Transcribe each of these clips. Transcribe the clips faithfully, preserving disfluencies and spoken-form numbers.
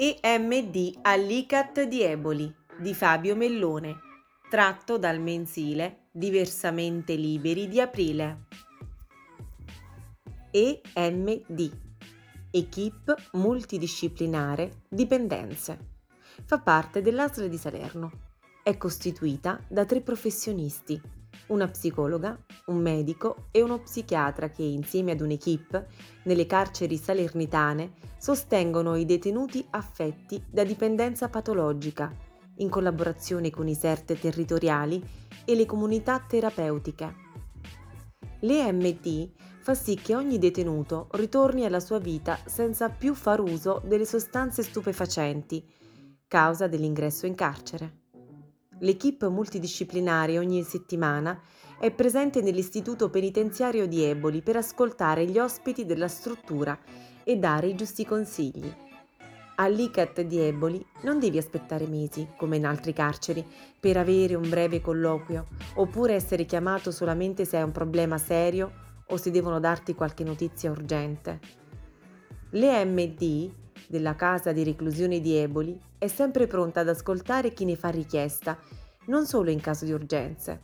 E M D all'I C A T di Eboli di Fabio Mellone, tratto dal mensile Diversamente Liberi di aprile. E M D, Equipe Multidisciplinare Dipendenze, fa parte dell'A S L di Salerno. È costituita da tre professionisti, una psicologa, un medico e uno psichiatra che insieme ad un'equipe nelle carceri salernitane sostengono i detenuti affetti da dipendenza patologica, in collaborazione con i S E R T territoriali e le comunità terapeutiche. L'E M D fa sì che ogni detenuto ritorni alla sua vita senza più far uso delle sostanze stupefacenti, causa dell'ingresso in carcere. L'equipe multidisciplinare ogni settimana è presente nell'istituto penitenziario di Eboli per ascoltare gli ospiti della struttura e dare i giusti consigli. All'I C A T di Eboli non devi aspettare mesi, come in altri carceri, per avere un breve colloquio, oppure essere chiamato solamente se hai un problema serio o se devono darti qualche notizia urgente. L'E M D della casa di reclusione di Eboli è sempre pronta ad ascoltare chi ne fa richiesta, non solo in caso di urgenze.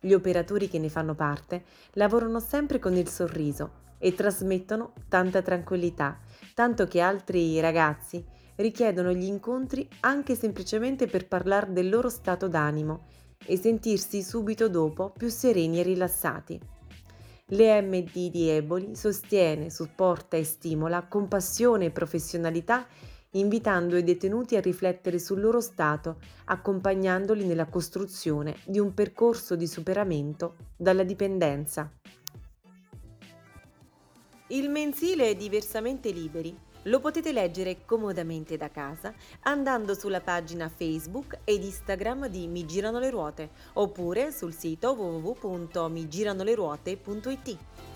Gli operatori che ne fanno parte lavorano sempre con il sorriso e trasmettono tanta tranquillità, tanto che altri ragazzi richiedono gli incontri anche semplicemente per parlare del loro stato d'animo e sentirsi subito dopo più sereni e rilassati. L'E M D di Eboli sostiene, supporta e stimola con passione e professionalità, invitando i detenuti a riflettere sul loro stato, accompagnandoli nella costruzione di un percorso di superamento dalla dipendenza. Il mensile è Diversamente Liberi. Lo potete leggere comodamente da casa andando sulla pagina Facebook ed Instagram di Mi girano le ruote oppure sul sito w w w punto mi girano le ruote punto i t.